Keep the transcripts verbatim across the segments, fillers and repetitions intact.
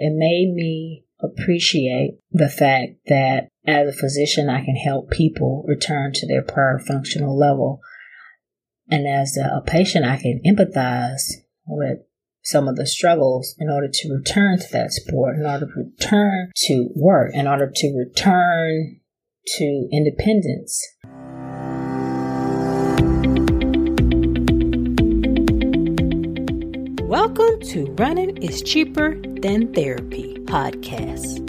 It made me appreciate the fact that as a physician, I can help people return to their prior functional level. And as a patient, I can empathize with some of the struggles in order to return to that sport, in order to return to work, in order to return to independence. Welcome to Running is Cheaper Than Therapy podcast.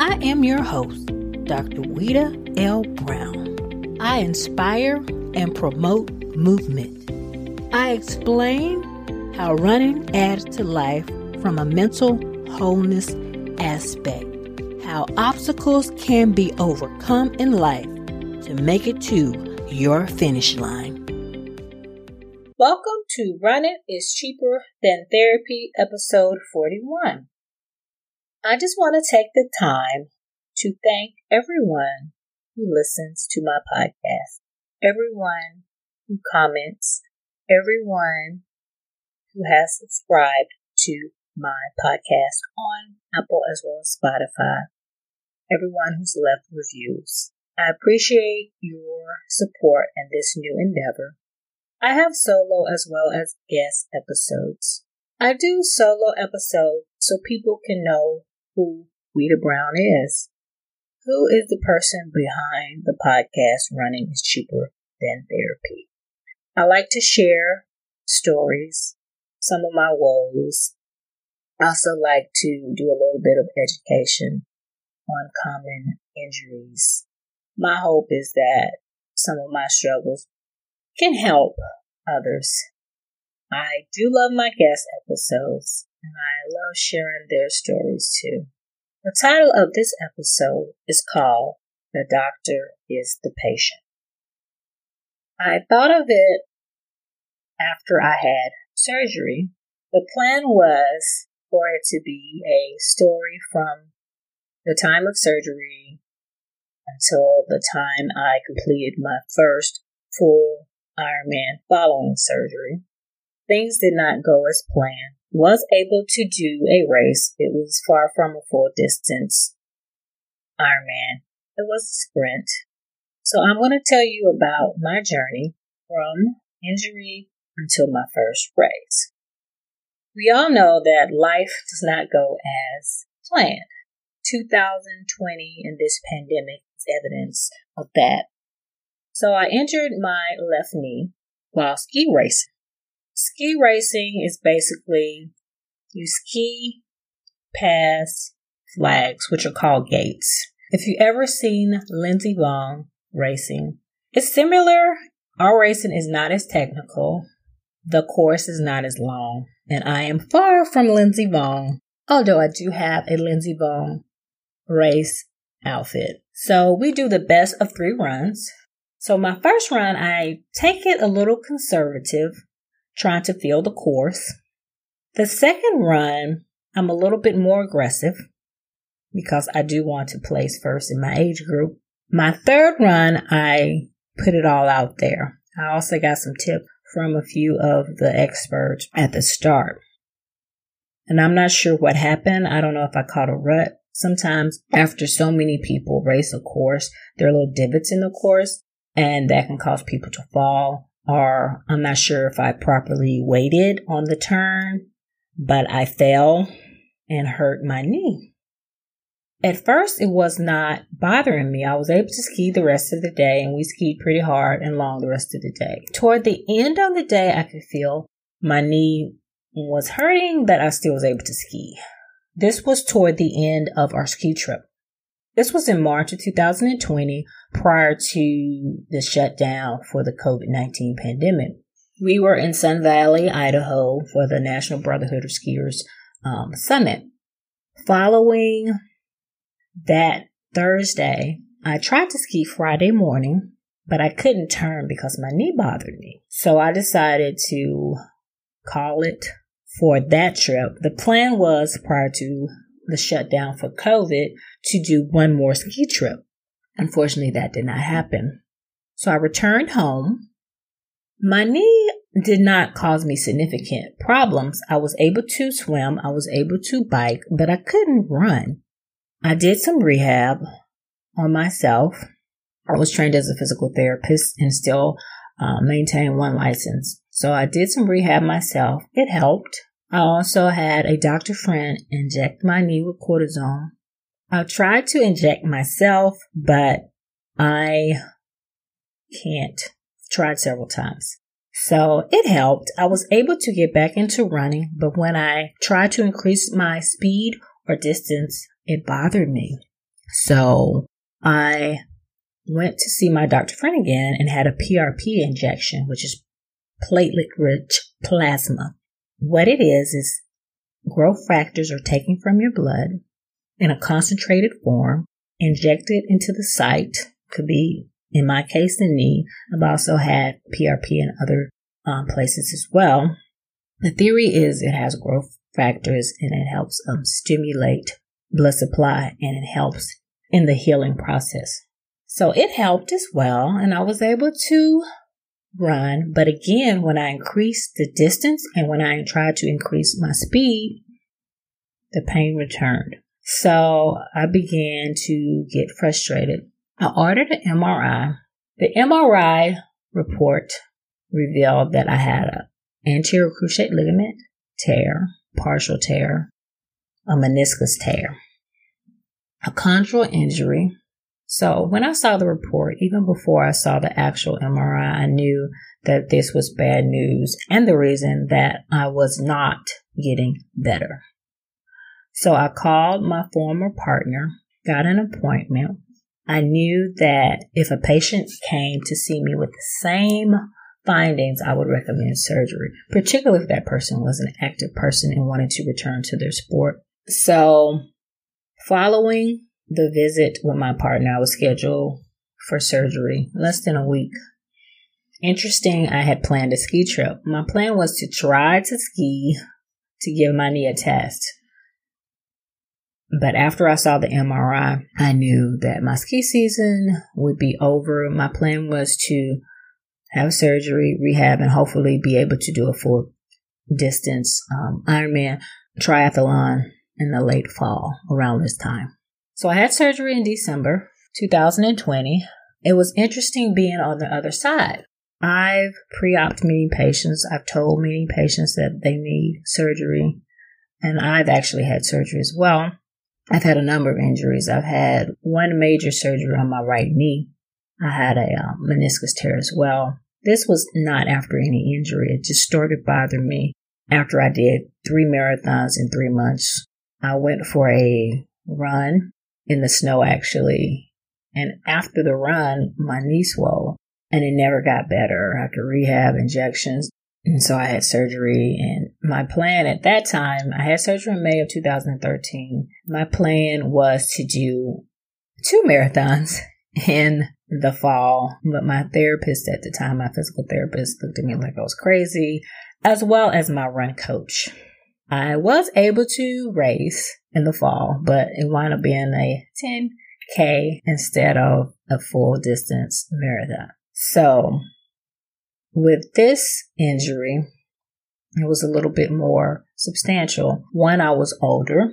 I am your host, Doctor Wita L. Brown. I inspire and promote movement. I explain how running adds to life from a mental wholeness aspect, how obstacles can be overcome in life to make it to your finish line. Welcome to Running is Cheaper Than Therapy, episode forty-one. I just want to take the time to thank everyone who listens to my podcast, everyone who comments, everyone who has subscribed to my podcast on Apple as well as Spotify, everyone who's left reviews. I appreciate your support in this new endeavor. I have solo as well as guest episodes. I do solo episodes so people can know who Wita Brown is. Who is the person behind the podcast Running is Cheaper Than Therapy? I like to share stories, some of my woes. I also like to do a little bit of education on common injuries. My hope is that some of my struggles can help others. I do love my guest episodes, and I love sharing their stories too. The title of this episode is called The Doctor is the Patient. I thought of it after I had surgery. The plan was for it to be a story from the time of surgery until the time I completed my first full Ironman following surgery. Things did not go as planned. Was able to do a race. It was far from a full distance Ironman. It was a sprint. So I'm going to tell you about my journey from injury until my first race. We all know that life does not go as planned. two thousand twenty and this pandemic is evidence of that. So I injured my left knee while ski racing. Ski racing is basically you ski past flags, which are called gates. If you ever seen Lindsey Vonn racing, it's similar. Our racing is not as technical. The course is not as long. And I am far from Lindsey Vonn, although I do have a Lindsey Vonn race outfit. So we do the best of three runs. So my first run, I take it a little conservative, trying to feel the course. The second run, I'm a little bit more aggressive because I do want to place first in my age group. My third run, I put it all out there. I also got some tips from a few of the experts at the start. And I'm not sure what happened. I don't know if I caught a rut. Sometimes after so many people race a course, there are little divots in the course. And that can cause people to fall, or I'm not sure if I properly waited on the turn, but I fell and hurt my knee. At first, it was not bothering me. I was able to ski the rest of the day, and we skied pretty hard and long the rest of the day. Toward the end of the day, I could feel my knee was hurting, but I still was able to ski. This was toward the end of our ski trip. This was in March of two thousand twenty, prior to the shutdown for the covid nineteen pandemic. We were in Sun Valley, Idaho for the National Brotherhood of Skiers um, Summit. Following that Thursday, I tried to ski Friday morning, but I couldn't turn because my knee bothered me. So I decided to call it for that trip. The plan was prior to the shutdown for COVID to do one more ski trip. Unfortunately, that did not happen. So I returned home. My knee did not cause me significant problems. I was able to swim. I was able to bike, but I couldn't run. I did some rehab on myself. I was trained as a physical therapist and still uh, maintain one license. So I did some rehab myself. It helped. I also had a doctor friend inject my knee with cortisone. I tried to inject myself, but I can't. Tried several times. So it helped. I was able to get back into running, but when I tried to increase my speed or distance, it bothered me. So I went to see my doctor friend again and had a P R P injection, which is platelet-rich plasma. What it is is growth factors are taken from your blood in a concentrated form, injected into the site, could be, in my case, the knee. I've also had P R P in other um, places as well. The theory is it has growth factors and it helps um, stimulate blood supply and it helps in the healing process. So it helped as well, and I was able to run. But again, when I increased the distance and when I tried to increase my speed, the pain returned. So I began to get frustrated. I ordered an M R I. The M R I report revealed that I had an anterior cruciate ligament tear, partial tear, a meniscus tear, a chondral injury. So when I saw the report, even before I saw the actual M R I, I knew that this was bad news and the reason that I was not getting better. So I called my former partner, got an appointment. I knew that if a patient came to see me with the same findings, I would recommend surgery, particularly if that person was an active person and wanted to return to their sport. So following the visit with my partner, I was scheduled for surgery less than a week. Interesting, I had planned a ski trip. My plan was to try to ski to give my knee a test. But after I saw the M R I, I knew that my ski season would be over. My plan was to have surgery, rehab, and hopefully be able to do a full distance um, Ironman triathlon in the late fall around this time. So I had surgery in December two thousand twenty. It was interesting being on the other side. I've pre-opted many patients. I've told many patients that they need surgery, and I've actually had surgery as well. I've had a number of injuries. I've had one major surgery on my right knee. I had a uh, meniscus tear as well. This was not after any injury. It just started bothering me after I did three marathons in three months. I went for a run in the snow, actually. And after the run, my knee swelled and it never got better after rehab, injections. And so I had surgery, and my plan at that time, I had surgery in May of twenty thirteen. My plan was to do two marathons in the fall, but my therapist at the time, my physical therapist, looked at me like I was crazy, as well as my run coach. I was able to race in the fall, but it wound up being a ten K instead of a full distance marathon. So with this injury, it was a little bit more substantial. One, I was older.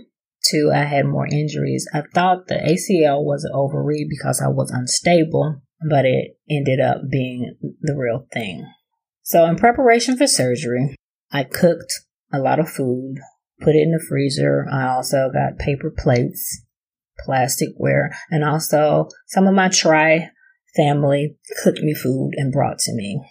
Two, I had more injuries. I thought the A C L was an overread because I was unstable, but it ended up being the real thing. So in preparation for surgery, I cooked a lot of food, put it in the freezer. I also got paper plates, plasticware, and also some of my tri family cooked me food and brought to me.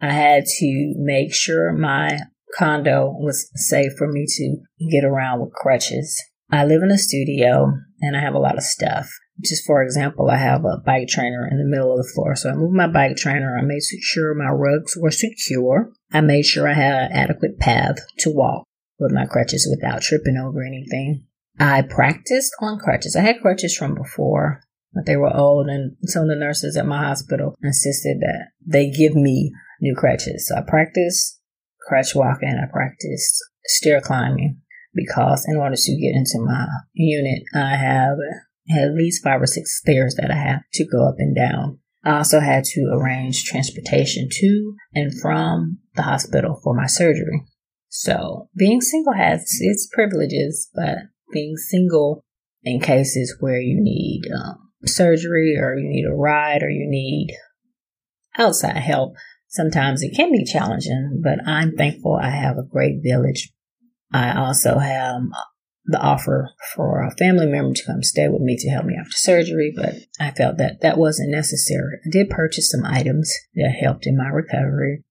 I had to make sure my condo was safe for me to get around with crutches. I live in a studio and I have a lot of stuff. Just for example, I have a bike trainer in the middle of the floor. So I moved my bike trainer. I made sure my rugs were secure. I made sure I had an adequate path to walk with my crutches without tripping over anything. I practiced on crutches. I had crutches from before, but they were old, and some of the nurses at my hospital insisted that they give me new crutches. So I practiced crutch walking. I practiced stair climbing because in order to get into my unit, I have at least five or six stairs that I have to go up and down. I also had to arrange transportation to and from the hospital for my surgery. So being single has its privileges, but being single in cases where you need um, surgery or you need a ride or you need outside help, sometimes it can be challenging, but I'm thankful I have a great village. I also have the offer for a family member to come stay with me to help me after surgery, but I felt that that wasn't necessary. I did purchase some items that helped in my recovery.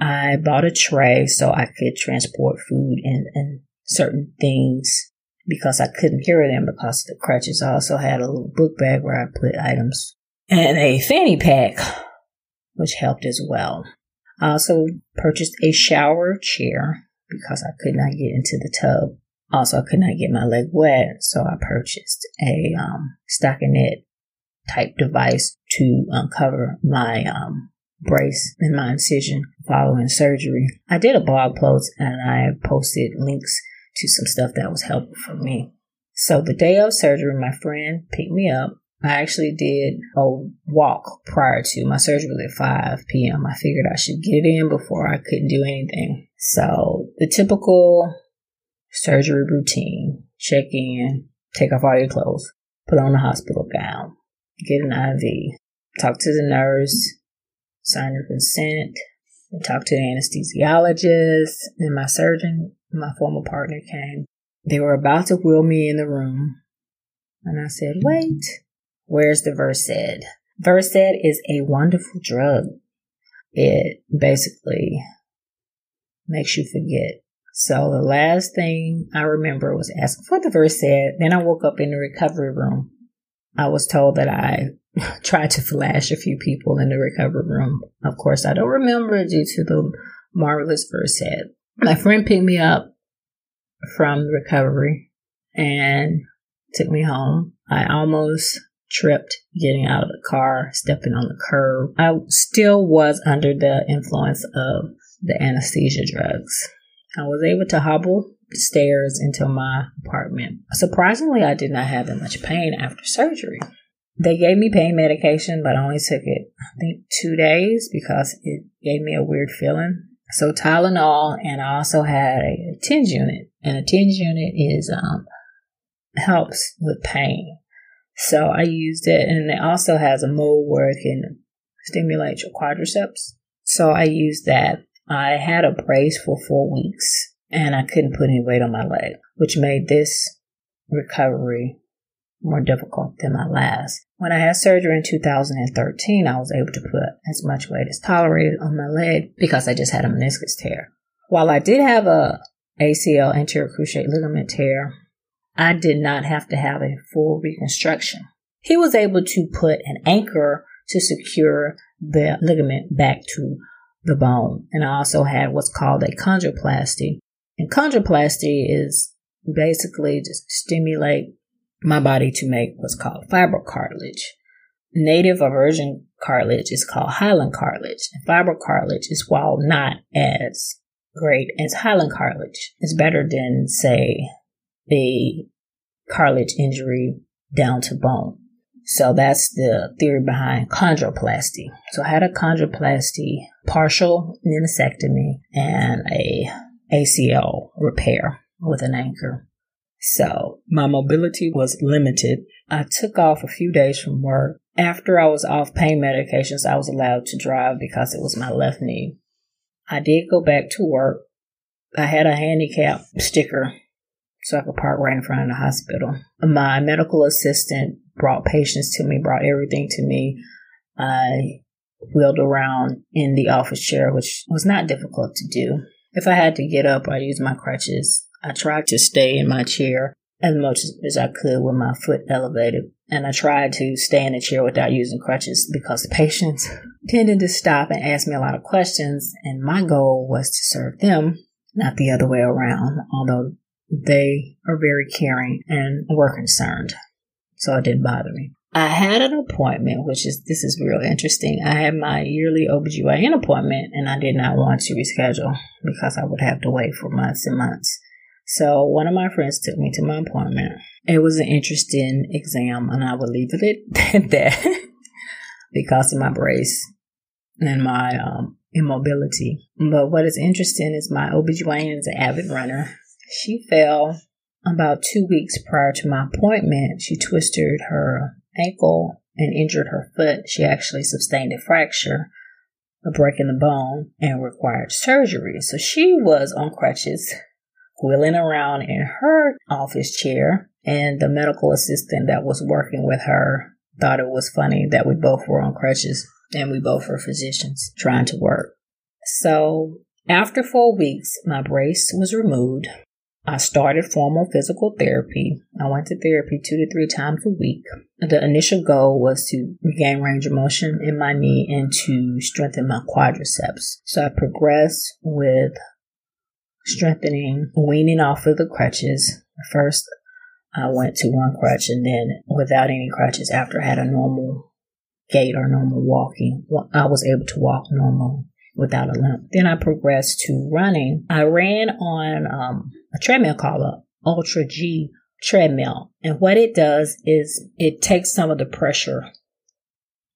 I bought a tray so I could transport food and, and certain things because I couldn't carry them because of the crutches. I also had a little book bag where I put items and a fanny pack, which helped as well. I also purchased a shower chair because I could not get into the tub. Also, I could not get my leg wet, so I purchased a um, stockinette type device to uncover my um, brace and my incision following surgery. I did a blog post and I posted links to some stuff that was helpful for me. So the day of surgery, my friend picked me up. I actually did a walk prior to. My surgery was at five p.m. I figured I should get in before I couldn't do anything. So the typical surgery routine: check in, take off all your clothes, put on a hospital gown, get an I V, talk to the nurse, sign your consent, and talk to the anesthesiologist. And my surgeon, my former partner, came. They were about to wheel me in the room, and I said, "Wait, where's the Versed?" Versed is a wonderful drug. It basically makes you forget. So the last thing I remember was asking for the Versed. Then I woke up in the recovery room. I was told that I tried to flash a few people in the recovery room. Of course, I don't remember due to the marvelous Versed. My friend picked me up from recovery and took me home. I almost tripped getting out of the car, stepping on the curb. I still was under the influence of the anesthesia drugs. I was able to hobble stairs into my apartment. Surprisingly, I did not have that much pain after surgery. They gave me pain medication, but I only took it, I think, two days because it gave me a weird feeling. So Tylenol, and I also had a TENS unit, and a TENS unit is um helps with pain. So I used it, and it also has a mode where it can stimulate your quadriceps. So I used that. I had a brace for four weeks and I couldn't put any weight on my leg, which made this recovery more difficult than my last. When I had surgery in two thousand thirteen, I was able to put as much weight as tolerated on my leg because I just had a meniscus tear. While I did have a A C L, anterior cruciate ligament tear, I did not have to have a full reconstruction. He was able to put an anchor to secure the ligament back to the bone. And I also had what's called a chondroplasty. And chondroplasty is basically just stimulate my body to make what's called fibrocartilage. Native or virgin cartilage is called highland cartilage. And fibrocartilage is, while not as great as highland cartilage, it's better than, say, the cartilage injury down to bone. So that's the theory behind chondroplasty. So I had a chondroplasty, partial meniscectomy, and a A C L repair with an anchor. So my mobility was limited. I took off a few days from work. After I was off pain medications, I was allowed to drive because it was my left knee. I did go back to work. I had a handicap sticker so I could park right in front of the hospital. My medical assistant brought patients to me, brought everything to me. I wheeled around in the office chair, which was not difficult to do. If I had to get up, I used my crutches. I tried to stay in my chair as much as I could with my foot elevated. And I tried to stay in the chair without using crutches because the patients tended to stop and ask me a lot of questions. And my goal was to serve them, not the other way around, although they are very caring and were concerned. So it didn't bother me. I had an appointment, which is, this is real interesting. I had my yearly O B G Y N appointment and I did not want to reschedule because I would have to wait for months and months. So one of my friends took me to my appointment. It was an interesting exam and I would leave it at that because of my brace and my um, and mobility. But what is interesting is my O B G Y N is an avid runner. She fell about two weeks prior to my appointment. She twisted her ankle and injured her foot. She actually sustained a fracture, a break in the bone, and required surgery. So she was on crutches, wheeling around in her office chair, and the medical assistant that was working with her thought it was funny that we both were on crutches and we both were physicians trying to work. So after four weeks, my brace was removed. I started formal physical therapy. I went to therapy two to three times a week. The initial goal was to regain range of motion in my knee and to strengthen my quadriceps. So I progressed with strengthening, weaning off of the crutches. First, I went to one crutch and then without any crutches after I had a normal gait or normal walking. I was able to walk normal without a limp. Then I progressed to running. I ran on um, a treadmill called an Ultra G treadmill. And what it does is it takes some of the pressure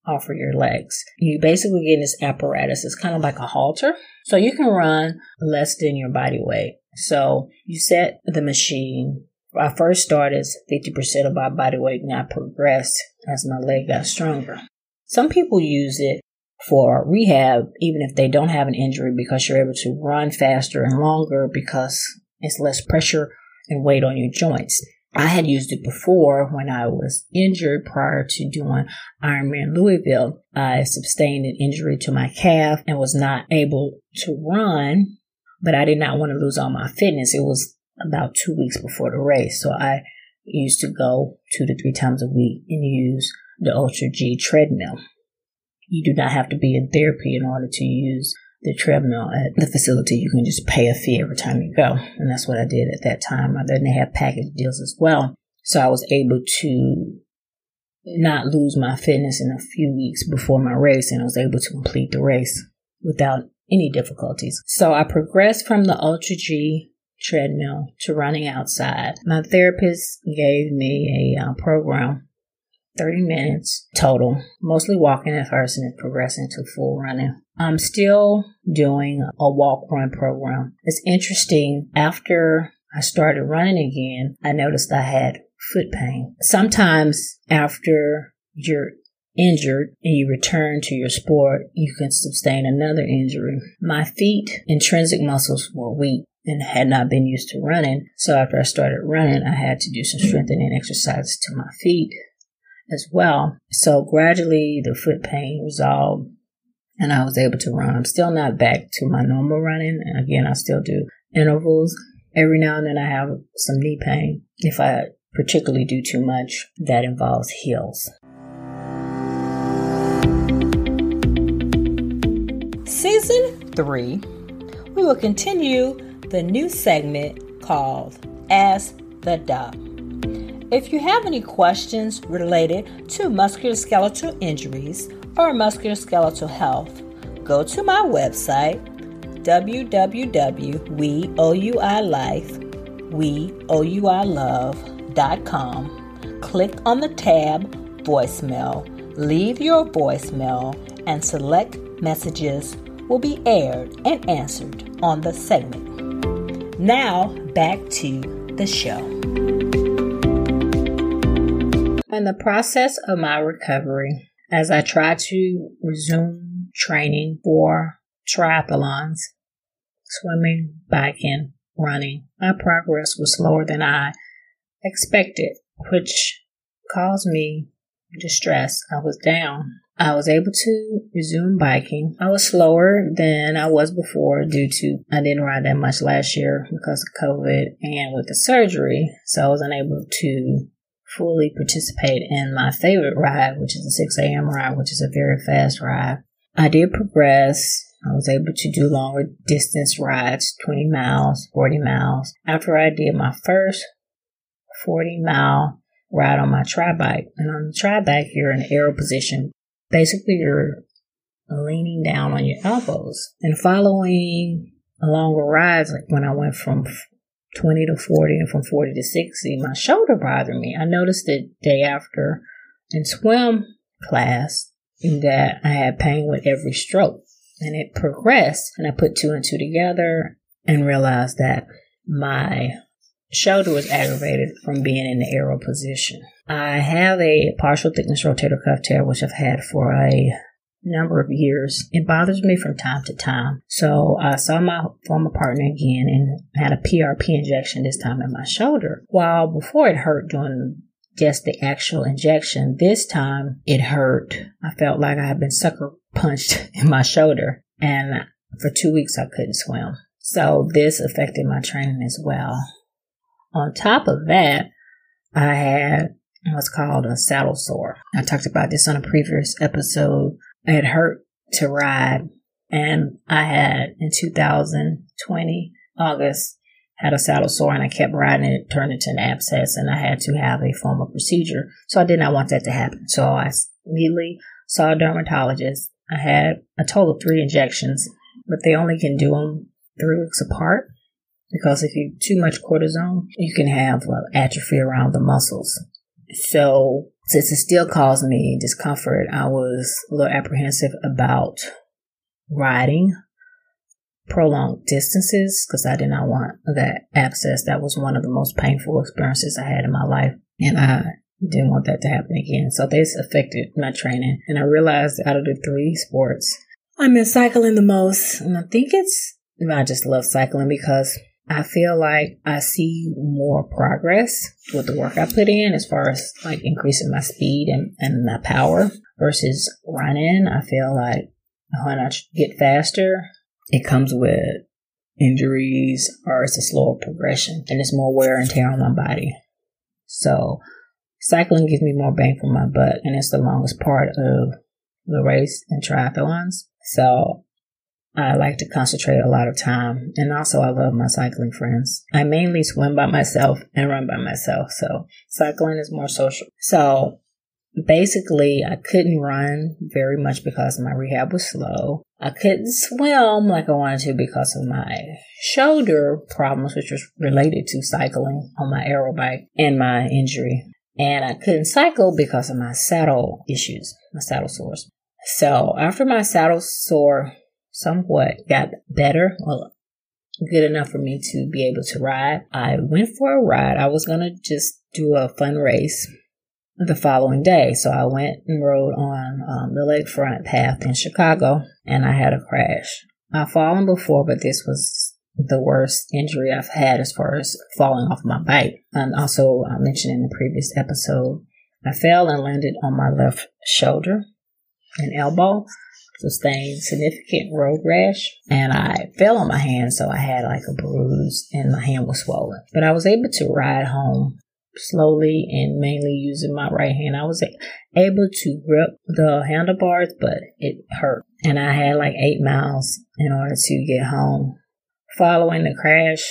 off of your legs. You basically get this apparatus. It's kind of like a halter. So you can run less than your body weight. So you set the machine. I first started as fifty percent of my body weight, and I progressed as my leg got stronger. Some people use it for rehab, even if they don't have an injury, because you're able to run faster and longer because it's less pressure and weight on your joints. I had used it before when I was injured prior to doing Ironman Louisville. I sustained an injury to my calf and was not able to run, but I did not want to lose all my fitness. It was about two weeks before the race, so I used to go two to three times a week and use the Ultra G treadmill. You do not have to be in therapy in order to use the treadmill at the facility. You can just pay a fee every time you go. And that's what I did at that time. Then they have package deals as well. So I was able to not lose my fitness in a few weeks before my race. And I was able to complete the race without any difficulties. So I progressed from the Ultra G treadmill to running outside. My therapist gave me a uh, program, thirty minutes total, mostly walking at first and then progressing to full running. I'm still doing a walk-run program. It's interesting. After I started running again, I noticed I had foot pain. Sometimes after you're injured and you return to your sport, you can sustain another injury. My feet, intrinsic muscles were weak and had not been used to running. So after I started running, I had to do some strengthening exercises to my feet as well. So gradually the foot pain resolved and I was able to run. I'm still not back to my normal running. And again, I still do intervals. Every now and then I have some knee pain if I particularly do too much that involves heels. Season three, we will continue the new segment called Ask the Doc. If you have any questions related to musculoskeletal injuries or musculoskeletal health, go to my website, w w w dot we o u i life dot com. Click on the tab Voicemail, leave your voicemail, and select messages will be aired and answered on the segment. Now, back to the show. In the process of my recovery, as I try to resume training for triathlons, swimming, biking, running, my progress was slower than I expected, which caused me distress. I was down. I was able to resume biking. I was slower than I was before due to I didn't ride that much last year because of COVID and with the surgery, so I was unable to fully participate in my favorite ride, which is a six a.m. ride, which is a very fast ride. I did progress. I was able to do longer distance rides, twenty miles, forty miles. After I did my first forty mile ride on my tri bike, and on the tri bike, you're in aero position. Basically, you're leaning down on your elbows and following longer rides. Like when I went from twenty to forty and from forty to sixty, my shoulder bothered me. I noticed it day after in swim class that I had pain with every stroke. and it progressed. And I put two and two together and realized that my shoulder was aggravated from being in the aero position. I have a partial thickness rotator cuff tear, which I've had for a number of years. It bothers me from time to time. So I saw my former partner again and had a P R P injection, this time in my shoulder. While before it hurt during just the actual injection, this time it hurt. I felt like I had been sucker punched in my shoulder, and for two weeks I couldn't swim. So this affected my training as well. On top of that, I had what's called a saddle sore. I talked about this on a previous episode. It hurt to ride, and I had in two thousand twenty, August, had a saddle sore, and I kept riding it. It turned into an abscess, and I had to have a formal procedure, so I did not want that to happen. So I immediately saw a dermatologist. I had a total of three injections, but they only can do them three weeks apart, because if you too much cortisone, you can have uh, atrophy around the muscles. So since it still caused me discomfort, I was a little apprehensive about riding prolonged distances because I did not want that abscess. That was one of the most painful experiences I had in my life, and I didn't want that to happen again. So this affected my training, and I realized out of the three sports, I'm in cycling the most, and I think it's, I just love cycling because I feel like I see more progress with the work I put in as far as like increasing my speed and, and my power versus running. I feel like when I get faster, it comes with injuries or it's a slower progression and it's more wear and tear on my body. So cycling gives me more bang for my buck, and it's the longest part of the race and triathlons. So I like to concentrate a lot of time, and also I love my cycling friends. I mainly swim by myself and run by myself, so cycling is more social. So basically, I couldn't run very much because my rehab was slow. I couldn't swim like I wanted to because of my shoulder problems, which was related to cycling on my aero bike and my injury. And I couldn't cycle because of my saddle issues, my saddle sores. So after my saddle sore somewhat got better, well, good enough for me to be able to ride, I went for a ride. I was going to just do a fun race the following day. So I went and rode on um, the lakefront path in Chicago, and I had a crash. I've fallen before, but this was the worst injury I've had as far as falling off my bike. And also, I mentioned in the previous episode, I fell and landed on my left shoulder and elbow, sustained significant road rash, and I fell on my hand, so I had like a bruise and my hand was swollen. But I was able to ride home slowly and mainly using my right hand. I was able to grip the handlebars, but it hurt. And I had like eight miles in order to get home. Following the crash,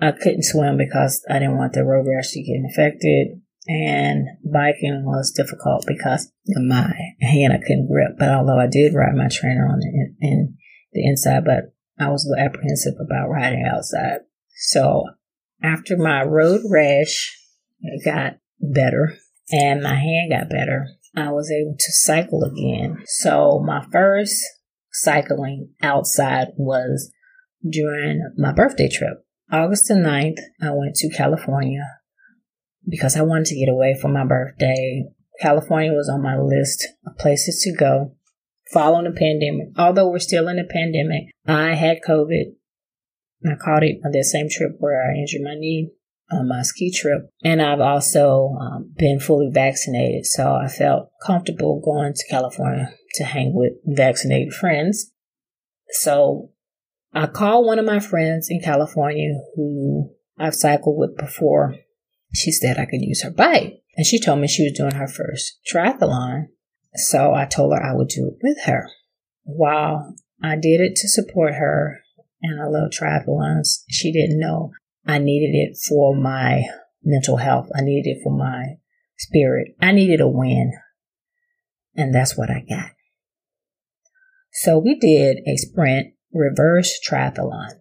I couldn't swim because I didn't want the road rash to get infected. And biking was difficult because of my hand I couldn't grip. But although I did ride my trainer on the, in, in the inside, but I was a little apprehensive about riding outside. So after my road rash, it got better and my hand got better, I was able to cycle again. So my first cycling outside was during my birthday trip. August the ninth, I went to California because I wanted to get away for my birthday. California was on my list of places to go following the pandemic. Although we're still in the pandemic, I had COVID. I caught it on that same trip where I injured my knee on my ski trip. And I've also um, been fully vaccinated. So I felt comfortable going to California to hang with vaccinated friends. So I called one of my friends in California who I've cycled with before. She said I could use her bike, and she told me she was doing her first triathlon, so I told her I would do it with her. While I did it to support her, and I love triathlons, she didn't know I needed it for my mental health. I needed it for my spirit. I needed a win, and that's what I got. So we did a sprint reverse triathlon,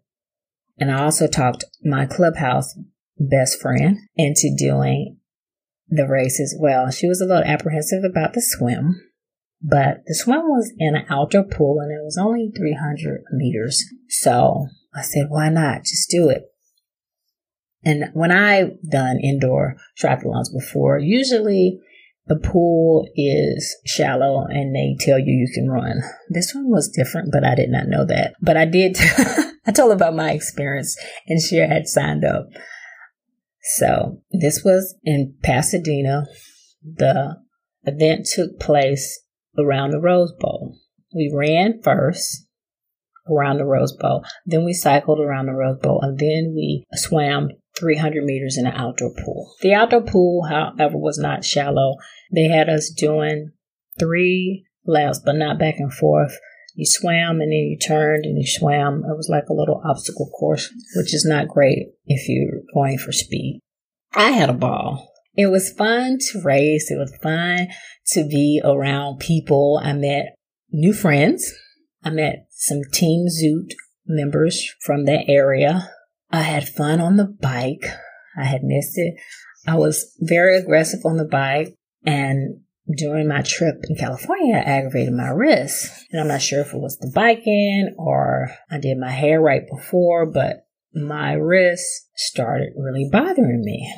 and I also talked my clubhouse best friend into doing the race as well. She was a little apprehensive about the swim, But the swim was in an outdoor pool and it was only three hundred meters. So I said, why not? Just do it. And when I've done indoor triathlons before, usually the pool is shallow and they tell you you can run. This one was different, but I did not know that. But I did, I told about my experience and she had signed up. So this was in Pasadena. The event took place around the Rose Bowl. We ran first around the Rose Bowl. Then we cycled around the Rose Bowl. And then we swam three hundred meters in an outdoor pool. The outdoor pool, however, was not shallow. They had us doing three laps, but not back and forth. You swam and then you turned and you swam. It was like a little obstacle course, which is not great if you're going for speed. I had a ball. It was fun to race. It was fun to be around people. I met new friends. I met some Team Zoot members from that area. I had fun on the bike. I had missed it. I was very aggressive on the bike, and during my trip in California, I aggravated my wrist. And I'm not sure if it was the biking or I did my hair right before, but my wrist started really bothering me.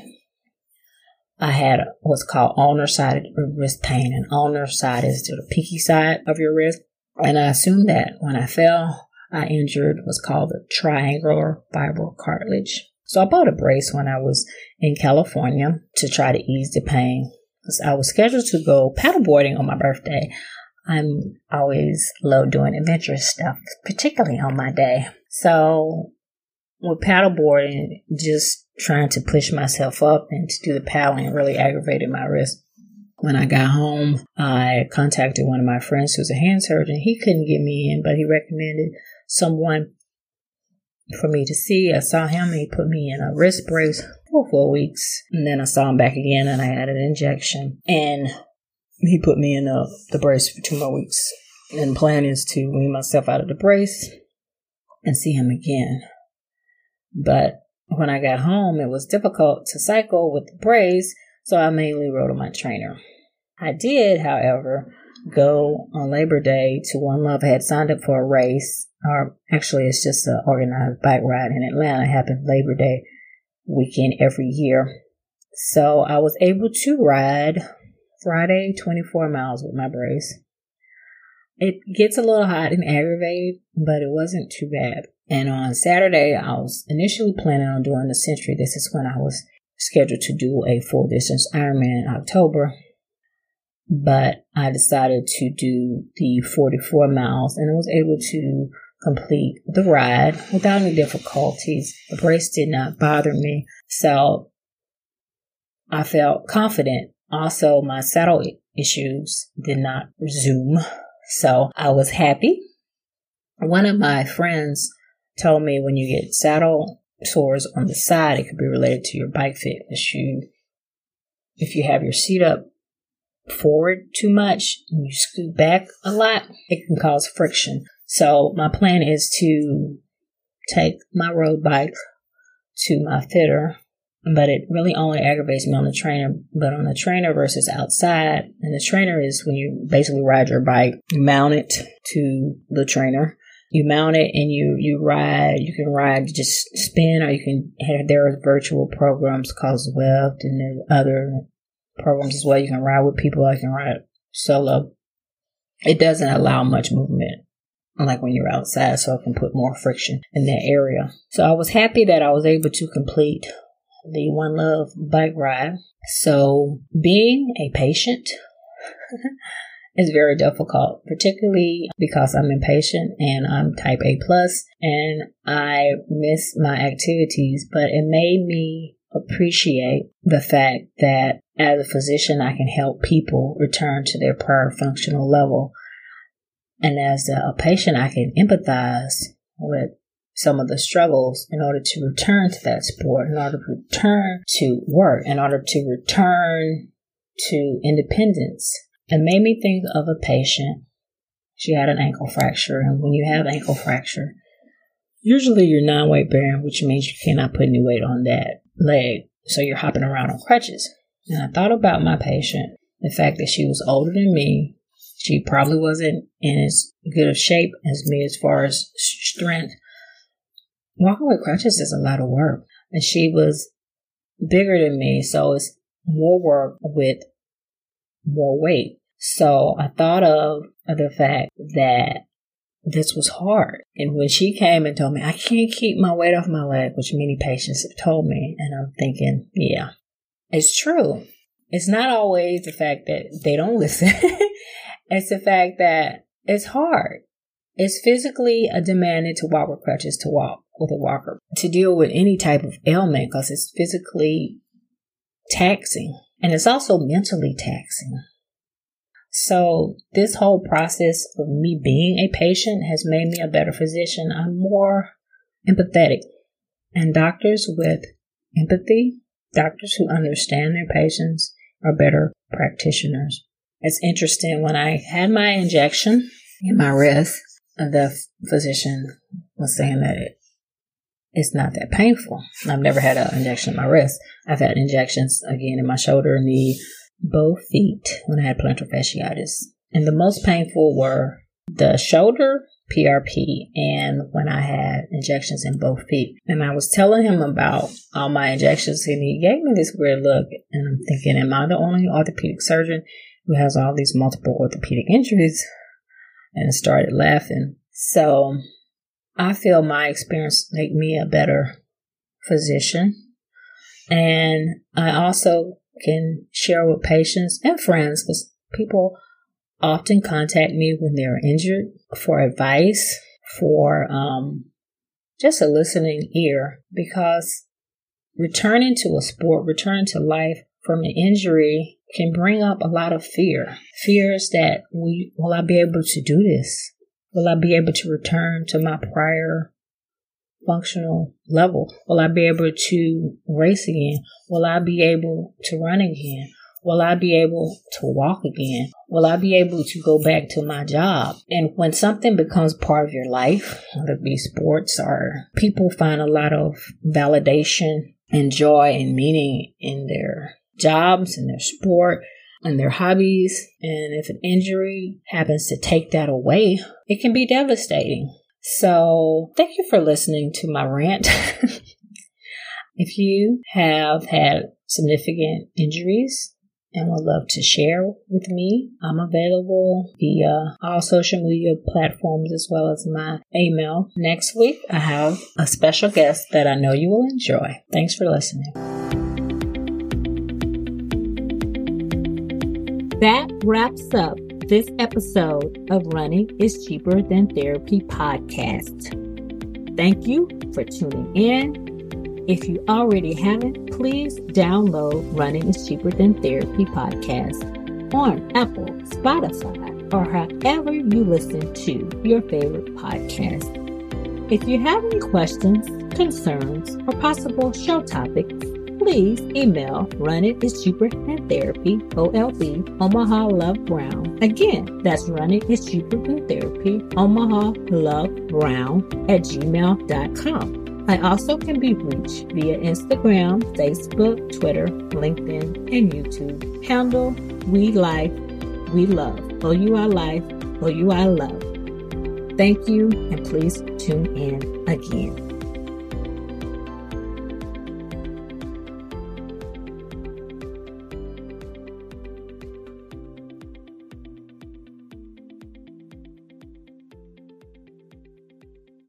I had what's called ulnar-sided wrist pain, and ulnar-sided is to the peaky side of your wrist. And I assumed that when I fell, I injured what's called the triangular fibrocartilage. So I bought a brace when I was in California to try to ease the pain. Because I was scheduled to go paddleboarding on my birthday. I'm always love doing adventurous stuff, particularly on my day. So with paddleboarding, just trying to push myself up and to do the paddling really aggravated my wrist. When I got home, I contacted one of my friends who's a hand surgeon. He couldn't get me in, but he recommended someone for me to see. I saw him and he put me in a wrist brace for four weeks. And then I saw him back again and I had an injection. And he put me in a, the brace for two more weeks. And the plan is to wean myself out of the brace and see him again. But when I got home, it was difficult to cycle with the brace. So I mainly rode on my trainer. I did, however, go on Labor Day to One Love. I had signed up for a race, or actually it's just an organized bike ride in Atlanta. It happened Labor Day weekend every year. So I was able to ride Friday twenty-four miles with my brace. It gets a little hot and aggravated, but it wasn't too bad. And on Saturday, I was initially planning on doing the century. This is when I was scheduled to do a full distance Ironman in October, but I decided to do the forty-four miles and I was able to complete the ride without any difficulties. The brace did not bother me, so I felt confident. Also, my saddle issues did not resume, so I was happy. One of my friends told me when you get saddle sores on the side, it could be related to your bike fit issue. If you have your seat up forward too much and you scoot back a lot, it can cause friction. So my plan is to take my road bike to my fitter, but it really only aggravates me on the trainer. But on the trainer versus outside, and the trainer is when you basically ride your bike, you mount it to the trainer. You mount it and you, you ride, you can ride, you just spin, or you can have, there are virtual programs called Zwift and there's other programs as well. You can ride with people, you can ride solo. It doesn't allow much movement, unlike when you're outside, so it can put more friction in that area. So I was happy that I was able to complete the One Love bike ride. So being a patient it's very difficult, particularly because I'm impatient and I'm type A plus and I miss my activities, but it made me appreciate the fact that as a physician, I can help people return to their prior functional level. And as a patient, I can empathize with some of the struggles in order to return to that sport, in order to return to work, in order to return to independence. It made me think of a patient. She had an ankle fracture. And when you have ankle fracture, usually you're non-weight bearing, which means you cannot put any weight on that leg. So you're hopping around on crutches. And I thought about my patient, the fact that she was older than me. She probably wasn't in as good of shape as me as far as strength. Walking with crutches is a lot of work, and she was bigger than me, so it's more work with more weight. So I thought of the fact that this was hard. And when she came and told me, I can't keep my weight off my leg, which many patients have told me, and I'm thinking, yeah, it's true. It's not always the fact that they don't listen. It's the fact that it's hard. It's physically demanded to walk with crutches, to walk with a walker, to deal with any type of ailment, because it's physically taxing. And it's also mentally taxing. So this whole process of me being a patient has made me a better physician. I'm more empathetic. And doctors with empathy, doctors who understand their patients, are better practitioners. It's interesting, when I had my injection in my wrist, the physician was saying that it, it's not that painful. I've never had an injection in my wrist. I've had injections, again, in my shoulder, knee, both feet when I had plantar fasciitis. And the most painful were the shoulder, P R P, and when I had injections in both feet. And I was telling him about all my injections, and he gave me this weird look. And I'm thinking, am I the only orthopedic surgeon who has all these multiple orthopedic injuries? And I started laughing. So I feel my experience made me a better physician. And I also can share with patients and friends, because people often contact me when they're injured for advice, for um, just a listening ear, because returning to a sport, returning to life from an injury can bring up a lot of fear. Fears that, we, will I be able to do this? Will I be able to return to my prior functional level? Will I be able to race again? Will I be able to run again? Will I be able to walk again? Will I be able to go back to my job? And when something becomes part of your life, whether it be sports or people, find a lot of validation and joy and meaning in their jobs and their sport and their hobbies. And if an injury happens to take that away, it can be devastating. So thank you for listening to my rant. If you have had significant injuries and would love to share with me, I'm available via all social media platforms as well as my email. Next week, I have a special guest that I know you will enjoy. Thanks for listening. That wraps up this episode of Running is Cheaper Than Therapy podcast. Thank you for tuning in. If you already haven't, please download Running is Cheaper Than Therapy podcast on Apple, Spotify, or however you listen to your favorite podcast. If you have any questions, concerns, or possible show topics, please email Running is Cheaper Than Therapy, O L B, Omaha Love Brown. Again, that's Running is Cheaper Than Therapy, Omaha Love Brown at gmail dot com. I also can be reached via Instagram, Facebook, Twitter, LinkedIn, and YouTube. Handle We Life, We Love. O U I Life, O U I Love. Thank you, and please tune in again.